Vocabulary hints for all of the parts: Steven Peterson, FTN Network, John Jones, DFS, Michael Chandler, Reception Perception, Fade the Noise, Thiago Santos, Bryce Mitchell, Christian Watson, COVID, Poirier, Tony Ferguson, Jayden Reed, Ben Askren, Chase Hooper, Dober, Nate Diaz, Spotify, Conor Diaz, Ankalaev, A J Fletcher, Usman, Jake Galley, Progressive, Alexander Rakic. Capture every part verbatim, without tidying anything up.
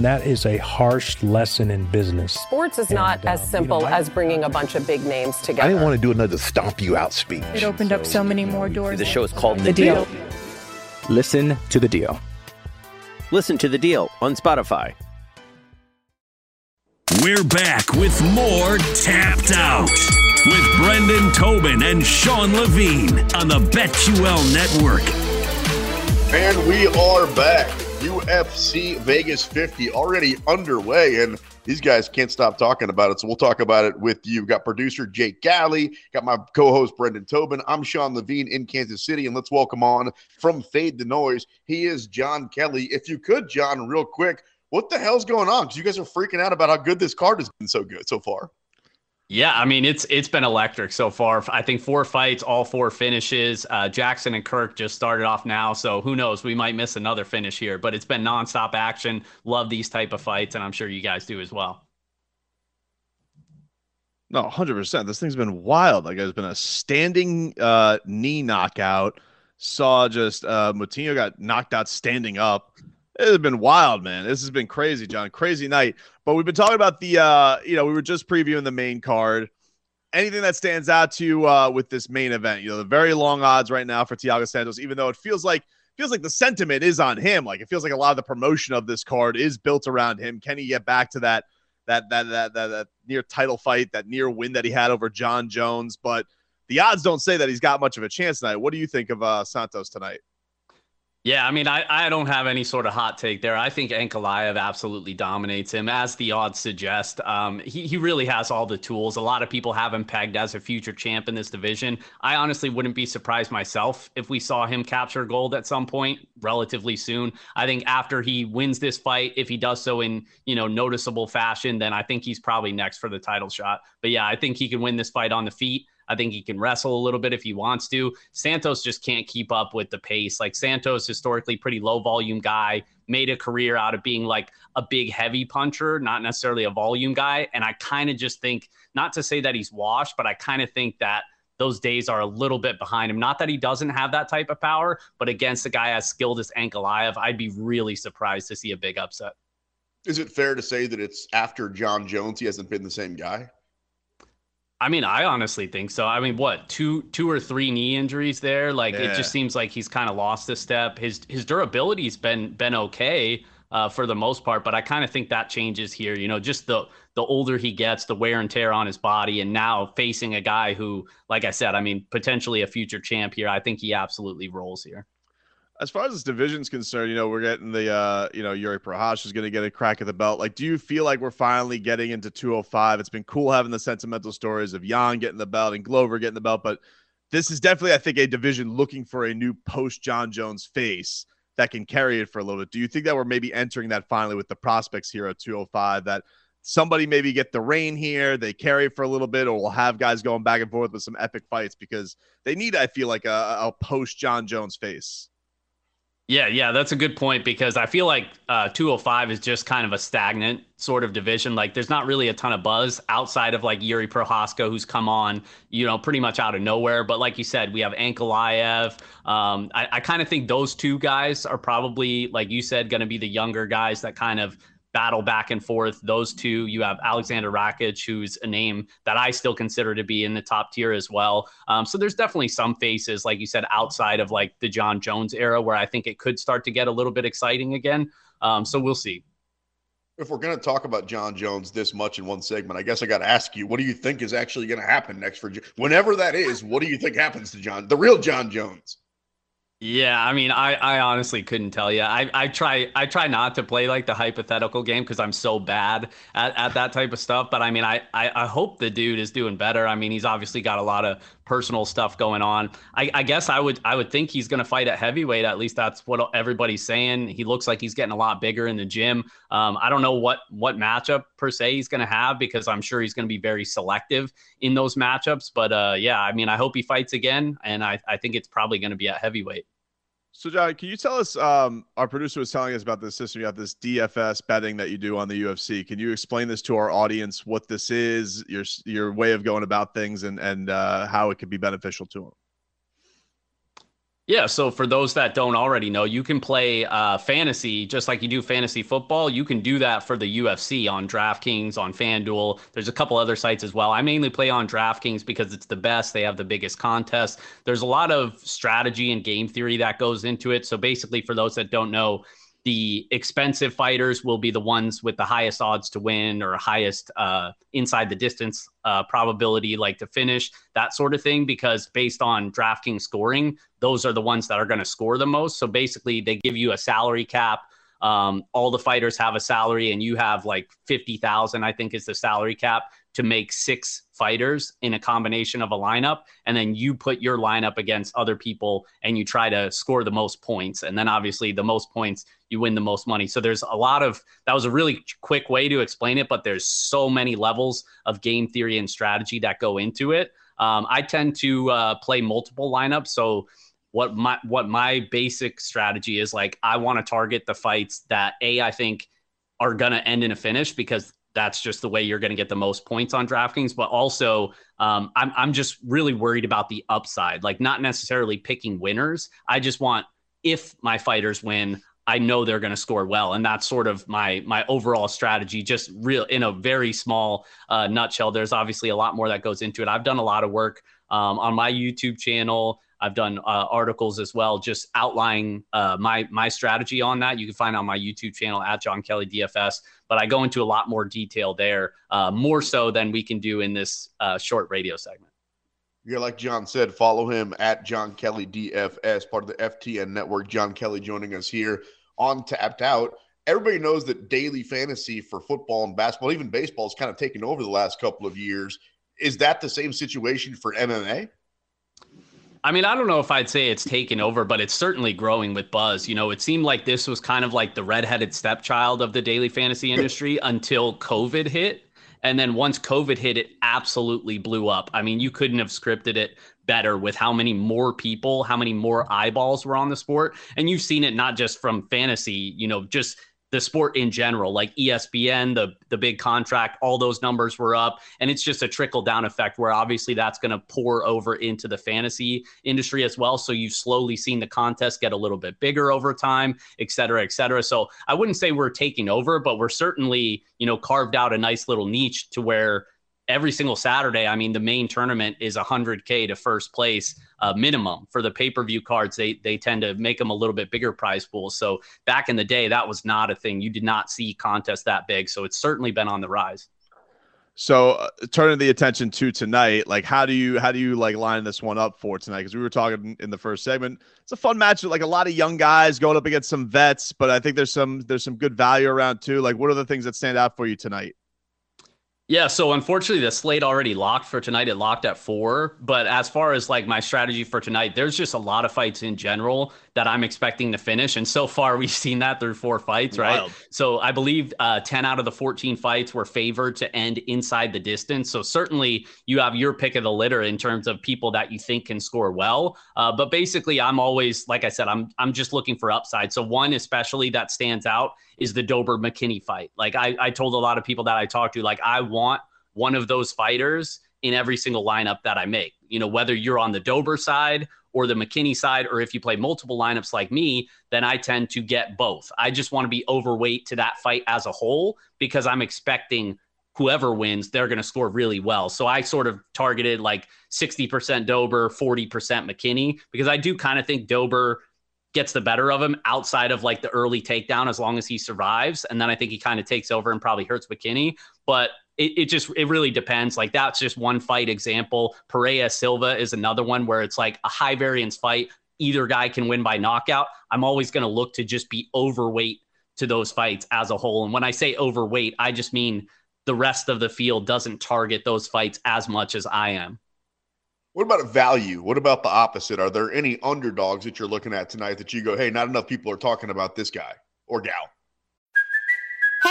That is a harsh lesson in business. Sports is and not as uh, simple you know, I, as bringing a bunch of big names together. I didn't want to do another stomp you out speech. It opened so, up so many more doors. The show is called The, the deal. deal. Listen to The Deal. Listen to The Deal on Spotify. We're back with more Tapped Out with Brendan Tobin and Sean Levine on the BetQL Network. And we are back. U F C Vegas fifty already underway, and these guys can't stop talking about it, so we'll talk about it with you. Got producer Jake Galley, got my co-host Brendan Tobin. I'm Sean Levine in Kansas City, and let's welcome on from Fade the Noise. He is John Kelly. If you could, John, real quick, what the hell's going on? Because you guys are freaking out about how good this card has been so good so far. Yeah, I mean, it's it's been electric so far. I think four fights, all four finishes. Uh, Jackson and Kirk just started off now, so who knows? We might miss another finish here, but it's been nonstop action. Love these type of fights, and I'm sure you guys do as well. No, one hundred percent. This thing's been wild. Like, there's been a standing uh, knee knockout. Saw just uh, Moutinho got knocked out standing up. It's been wild, man. This has been crazy, John. Crazy night. But we've been talking about the, uh, you know, we were just previewing the main card. Anything that stands out to you uh, with this main event? You know, the very long odds right now for Thiago Santos, even though it feels like feels like the sentiment is on him. Like, it feels like a lot of the promotion of this card is built around him. Can he get back to that that that that that, that near title fight, that near win that he had over John Jones? But the odds don't say that he's got much of a chance tonight. What do you think of uh, Santos tonight? Yeah, I mean, I, I don't have any sort of hot take there. I think Ankalaev absolutely dominates him, as the odds suggest. Um, he, he really has all the tools. A lot of people have him pegged as a future champ in this division. I honestly wouldn't be surprised myself if we saw him capture gold at some point relatively soon. I think after he wins this fight, if he does so in, you know, noticeable fashion, then I think he's probably next for the title shot. But yeah, I think he can win this fight on the feet. I think he can wrestle a little bit if he wants to. Santos just can't keep up with the pace. Like, Santos, historically pretty low volume guy, made a career out of being like a big heavy puncher, not necessarily a volume guy. And I kind of just think, not to say that he's washed, but I kind of think that those days are a little bit behind him. Not that he doesn't have that type of power, but against a guy as skilled as Ankalaev, I'd be really surprised to see a big upset. Is it fair to say that it's after John Jones, he hasn't been the same guy? I mean, I honestly think so. I mean, what, two two or three knee injuries there? Like, yeah. It just seems like he's kind of lost a step. His his durability's been been okay uh, for the most part, but I kind of think that changes here. You know, just the the older he gets, the wear and tear on his body, and now facing a guy who, like I said, I mean, potentially a future champ here. I think he absolutely rolls here. As far as this division's concerned, you know, we're getting the, uh, you know, Jiří Procházka is going to get a crack at the belt. Like, do you feel like we're finally getting into two oh five? It's been cool having the sentimental stories of Jan getting the belt and Glover getting the belt, but this is definitely, I think, a division looking for a new post-John Jones face that can carry it for a little bit. Do you think that we're maybe entering that finally with the prospects here at two oh five, that somebody maybe get the reign here, they carry it for a little bit, or we'll have guys going back and forth with some epic fights because they need, I feel like, a, a post-John Jones face? Yeah, yeah, that's a good point, because I feel like uh, two oh five is just kind of a stagnant sort of division. Like, there's not really a ton of buzz outside of like Jiří Procházka, who's come on, you know, pretty much out of nowhere. But like you said, we have Ankalaev. Um, I, I kind of think those two guys are probably, like you said, going to be the younger guys that kind of battle back and forth. Those two, you have Alexander Rakic, who's a name that I still consider to be in the top tier as well. Um, so there's definitely some faces, like you said, outside of like the John Jones era, where I think it could start to get a little bit exciting again. Um, so we'll see. If we're going to talk about John Jones this much in one segment, I guess I got to ask you, what do you think is actually going to happen next for J- whenever that is? What do you think happens to John, the real John Jones? Yeah, I mean, I, I honestly couldn't tell you. I, I try I try not to play like the hypothetical game because I'm so bad at, at that type of stuff. But I mean, I, I, I hope the dude is doing better. I mean, he's obviously got a lot of personal stuff going on. I, I guess I would I would think he's going to fight at heavyweight. At least that's what everybody's saying. He looks like he's getting a lot bigger in the gym. Um, I don't know what what matchup per se he's going to have, because I'm sure he's going to be very selective in those matchups. But uh, yeah, I mean, I hope he fights again. And I, I think it's probably going to be at heavyweight. So, John, can you tell us, um, our producer was telling us about this system. You have this D F S betting that you do on the U F C. Can you explain this to our audience, what this is, your your way of going about things, and, and uh, how it could be beneficial to them? Yeah, so for those that don't already know, you can play uh, fantasy just like you do fantasy football. You can do that for the U F C on DraftKings, on FanDuel. There's a couple other sites as well. I mainly play on DraftKings because it's the best. They have the biggest contests. There's a lot of strategy and game theory that goes into it. So basically, for those that don't know, the expensive fighters will be the ones with the highest odds to win, or highest uh, inside the distance uh, probability, like to finish, that sort of thing, because based on DraftKings scoring, those are the ones that are going to score the most. So basically, they give you a salary cap. Um, all the fighters have a salary, and you have like fifty thousand, I think is the salary cap, to make six fighters in a combination of a lineup. And then you put your lineup against other people and you try to score the most points. And then obviously the most points, you win the most money. So there's a lot of, that was a really quick way to explain it, but there's so many levels of game theory and strategy that go into it. Um, I tend to uh, play multiple lineups. So what my, what my basic strategy is, like, I want to target the fights that A, I think are going to end in a finish, because that's just the way you're going to get the most points on DraftKings. But also, um, I'm I'm just really worried about the upside, like not necessarily picking winners. I just want, if my fighters win, I know they're going to score well. And that's sort of my my overall strategy, just real in a very small uh, nutshell. There's obviously a lot more that goes into it. I've done a lot of work um, on my YouTube channel. I've done uh, articles as well, just outlining uh, my my strategy on that. You can find on my YouTube channel at John Kelly D F S, but I go into a lot more detail there, uh, more so than we can do in this uh, short radio segment. Yeah, like John said, follow him at John Kelly D F S, part of the F T N Network. John Kelly joining us here on Tapped Out. Everybody knows that daily fantasy for football and basketball, even baseball, is kind of taken over the last couple of years. Is that the same situation for M M A? I mean, I don't know if I'd say it's taken over, but it's certainly growing with buzz. You know, it seemed like this was kind of like the redheaded stepchild of the daily fantasy industry until COVID hit. And then once COVID hit, it absolutely blew up. I mean, you couldn't have scripted it better with how many more people, how many more eyeballs were on the sport. And you've seen it not just from fantasy, you know, just the sport in general, like E S P N, the the big contract, all those numbers were up. And it's just a trickle down effect where obviously that's going to pour over into the fantasy industry as well. So you've slowly seen the contest get a little bit bigger over time, et cetera, et cetera. So I wouldn't say we're taking over, but we're certainly, you know, carved out a nice little niche to where every single Saturday, I mean, the main tournament is one hundred K to first place uh, minimum. For the pay-per-view cards, they they tend to make them a little bit bigger prize pools. So back in the day, that was not a thing. You did not see contests that big. So it's certainly been on the rise. So uh, turning the attention to tonight, like how do you how do you like line this one up for tonight? Because we were talking in the first segment, it's a fun match with like a lot of young guys going up against some vets, but I think there's some there's some good value around too. Like, what are the things that stand out for you tonight? Yeah, so unfortunately, the slate already locked for tonight. It locked at four. But as far as like my strategy for tonight, there's just a lot of fights in general that I'm expecting to finish. And so far, we've seen that through four fights, right? Wild. So I believe uh, ten out of the fourteen fights were favored to end inside the distance. So certainly you have your pick of the litter in terms of people that you think can score well. Uh, but basically, I'm always, like I said, I'm I'm just looking for upside. So one especially that stands out is the Dober McKinney fight. Like I, I told a lot of people that I talked to, like I want want one of those fighters in every single lineup that I make, you know, whether you're on the Dober side or the McKinney side, or if you play multiple lineups like me, then I tend to get both. I just want to be overweight to that fight as a whole, because I'm expecting whoever wins, they're going to score really well. So I sort of targeted like sixty percent Dober, forty percent McKinney, because I do kind of think Dober gets the better of him outside of like the early takedown, as long as he survives. And then I think he kind of takes over and probably hurts McKinney, but It, it just, it really depends. Like that's just one fight example. Pereira Silva is another one where it's like a high variance fight. either guy can win by knockout, I'm always going to look to just be overweight to those fights as a whole. And when I say overweight, I just mean the rest of the field doesn't target those fights as much as I am. What about value? What about the opposite? Are there any underdogs that you're looking at tonight that you go, hey, not enough people are talking about this guy or gal? Hey,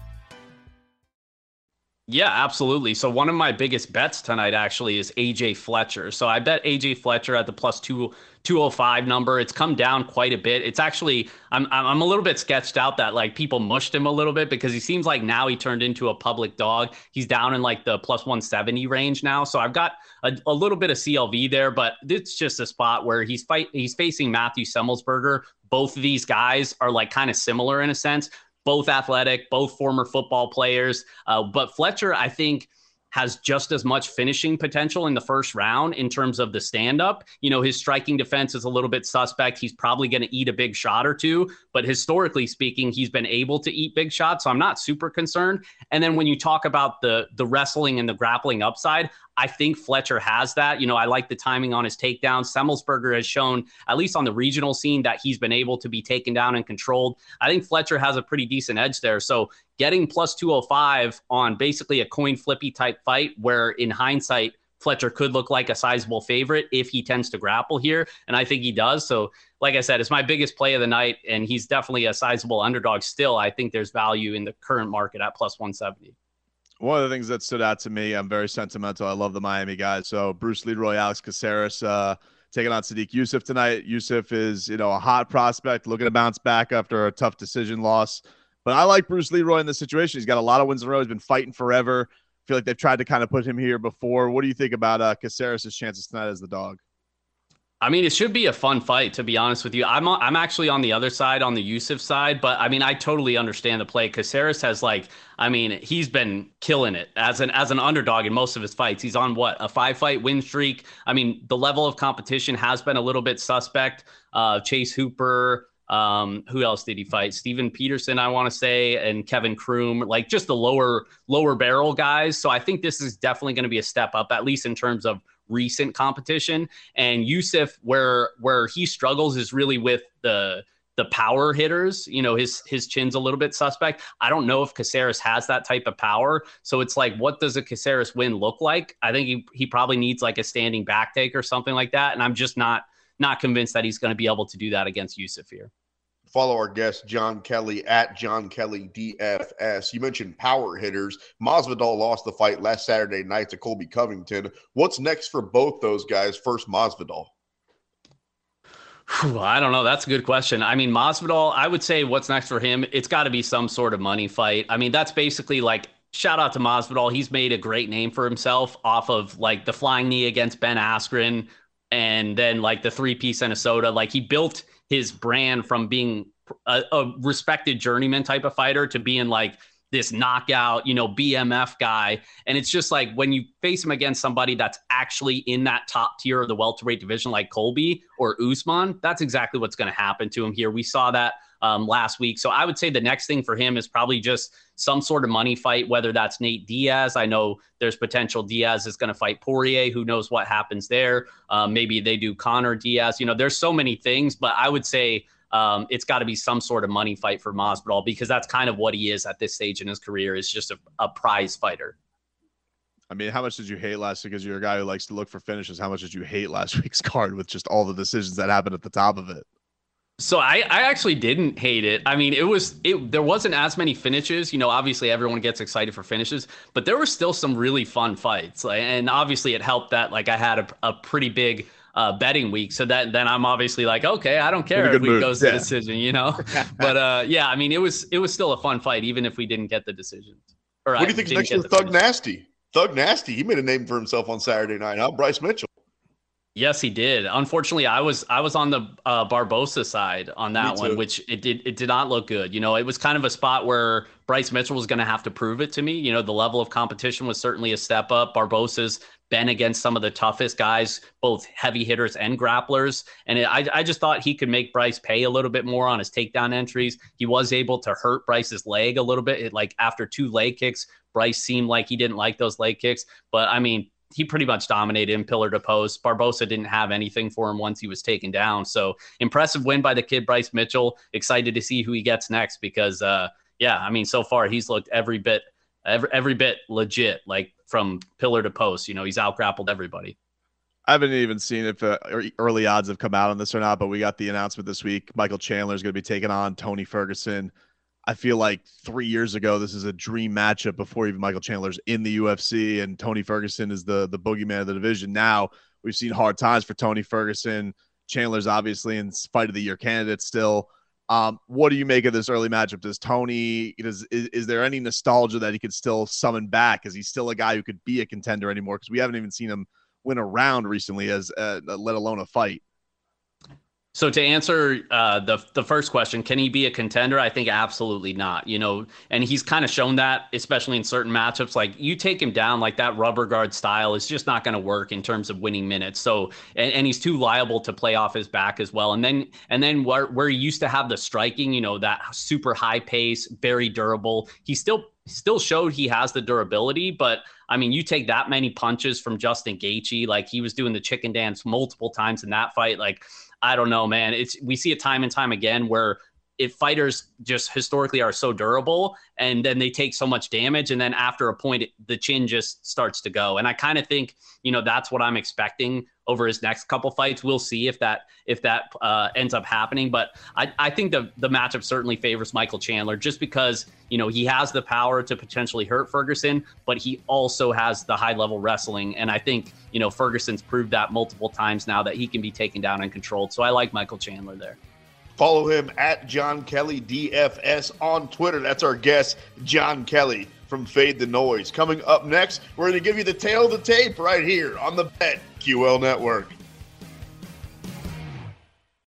Yeah, absolutely. So one of my biggest bets tonight actually is A J Fletcher. So I bet A J Fletcher at the plus two, two oh five number. It's come down quite a bit. It's actually, I'm I'm a little bit sketched out that like people mushed him a little bit because he seems like now he turned into a public dog. He's down in like the plus one seventy range now. So I've got a, a little bit of C L V there, but it's just a spot where he's fight. He's facing Matthew Semmelsberger. Both of these guys are like kind of similar in a sense. Both athletic, both former football players. Uh, but Fletcher, I think, has just as much finishing potential in the first round in terms of the stand-up. You know, his striking defense is a little bit suspect. He's probably going to eat a big shot or two. But historically speaking, he's been able to eat big shots. So I'm not super concerned. And then when you talk about the the wrestling and the grappling upside, I think Fletcher has that. You know, I like the timing on his takedowns. Semmelsberger has shown, at least on the regional scene, that he's been able to be taken down and controlled. I think Fletcher has a pretty decent edge there. So getting plus two oh five on basically a coin flippy type fight where in hindsight, Fletcher could look like a sizable favorite if he tends to grapple here. And I think he does. So like I said, it's my biggest play of the night and he's definitely a sizable underdog still. I think there's value in the current market at plus one seventy. One of the things that stood out to me, I'm very sentimental. I love the Miami guys. So Bruce Leroy, Alex Caceres uh, taking on Sadiq Yusuff tonight. Yusuff is, you know, a hot prospect looking to bounce back after a tough decision loss. But I like Bruce Leroy in this situation. He's got a lot of wins in a row. He's been fighting forever. I feel like they've tried to kind of put him here before. What do you think about uh, Caceres' chances tonight as the dog? I mean, it should be a fun fight, to be honest with you. I'm I'm actually on the other side, on the Yusuff side, but I mean, I totally understand the play. Caceres has like, I mean, he's been killing it as an as an underdog in most of his fights. He's on what, a five fight win streak. I mean, the level of competition has been a little bit suspect. Uh, Chase Hooper. Um, who else did he fight? Steven Peterson, I want to say, and Kevin Kroom, like just the lower lower barrel guys. So I think this is definitely going to be a step up, at least in terms of recent competition. And Yusuff, where where he struggles is really with the the power hitters. You know, his his chin's a little bit suspect. I don't know if Caceres has that type of power. So it's like, what does a Caceres win look like? I think he he probably needs like a standing back take or something like that. And I'm just not not convinced that he's going to be able to do that against Yusuff here. Follow our guest, John Kelly, at John Kelly D F S. You mentioned power hitters. Masvidal lost the fight last Saturday night to Colby Covington. What's next for both those guys? First, Masvidal. I don't know. That's a good question. I mean, Masvidal, I would say what's next for him, it's got to be some sort of money fight. I mean, that's basically like, shout out to Masvidal. He's made a great name for himself off of like the flying knee against Ben Askren and then like the three-piece in a soda. Like he built his brand from being a, a respected journeyman type of fighter to being like this knockout, you know, B M F guy. And it's just like when you face him against somebody that's actually in that top tier of the welterweight division, like Colby or Usman, that's exactly what's going to happen to him here. We saw that um, last week. So I would say the next thing for him is probably just some sort of money fight, whether that's Nate Diaz. I know there's potential Diaz is going to fight Poirier. Who knows what happens there? Um, maybe they do Conor Diaz. You know, there's so many things, but I would say um, it's got to be some sort of money fight for Masvidal because that's kind of what he is at this stage in his career, is just a, a prize fighter. I mean, how much did you hate last week? Because you're a guy who likes to look for finishes. How much did you hate last week's card with just all the decisions that happened at the top of it? So I, I actually didn't hate it. I mean, it was it. There wasn't as many finishes. You know, obviously everyone gets excited for finishes, but there were still some really fun fights. Like, and obviously it helped that like I had a, a pretty big uh, betting week. So that then I'm obviously like, okay, I don't care if we move. goes yeah. to decision, you know. But uh, yeah, I mean, it was it was still a fun fight, even if we didn't get the decision. Or what I do you think is next with Thug finish. Nasty? Thug Nasty, he made a name for himself on Saturday night. Huh? Bryce Mitchell. Yes, he did. Unfortunately, I was I was on the uh, Barbosa side on that one, which it did it did not look good. You know, it was kind of a spot where Bryce Mitchell was going to have to prove it to me. You know, the level of competition was certainly a step up. Barbosa's been against some of the toughest guys, both heavy hitters and grapplers, and it, I I just thought he could make Bryce pay a little bit more on his takedown entries. He was able to hurt Bryce's leg a little bit. It, like after two leg kicks, Bryce seemed like he didn't like those leg kicks, but I mean, he pretty much dominated him pillar to post. Barbosa didn't have anything for him once he was taken down. So impressive win by the kid, Bryce Mitchell. Excited to see who he gets next because, uh, yeah, I mean, so far he's looked every bit, every, every bit legit, like from pillar to post. You know, he's out-grappled everybody. I haven't even seen if uh, early odds have come out on this or not, but we got the announcement this week. Michael Chandler is going to be taking on Tony Ferguson. I feel like three years ago, this is a dream matchup before even Michael Chandler's in the U F C and Tony Ferguson is the, the boogeyman of the division. Now we've seen hard times for Tony Ferguson. Chandler's obviously in fight of the year candidate still. Um, what do you make of this early matchup? Does Tony, does, is, is there any nostalgia that he could still summon back? Is he still a guy who could be a contender anymore? Cause we haven't even seen him win a round recently as uh, let alone a fight. So to answer uh, the the first question, can he be a contender? I think absolutely not. You know, and he's kind of shown that, especially in certain matchups. Like you take him down, like that rubber guard style is just not going to work in terms of winning minutes. So and, and he's too liable to play off his back as well. And then and then where where he used to have the striking, you know, that super high pace, very durable. He still still showed he has the durability, but I mean, you take that many punches from Justin Gaethje, like he was doing the chicken dance multiple times in that fight, like. I don't know, man. It's we see it time and time again where if fighters just historically are so durable and then they take so much damage. And then after a point, the chin just starts to go. And I kind of think, you know, that's what I'm expecting over his next couple fights. We'll see if that if that uh, ends up happening. But I, I think the, the matchup certainly favors Michael Chandler just because, you know, he has the power to potentially hurt Ferguson, but he also has the high level wrestling. And I think, you know, Ferguson's proved that multiple times now that he can be taken down and controlled. So I like Michael Chandler there. Follow him at John Kelly D F S on Twitter. That's our guest, John Kelly from Fade the Noise. Coming up next, we're going to give you the tale of the tape right here on the BetQL Network.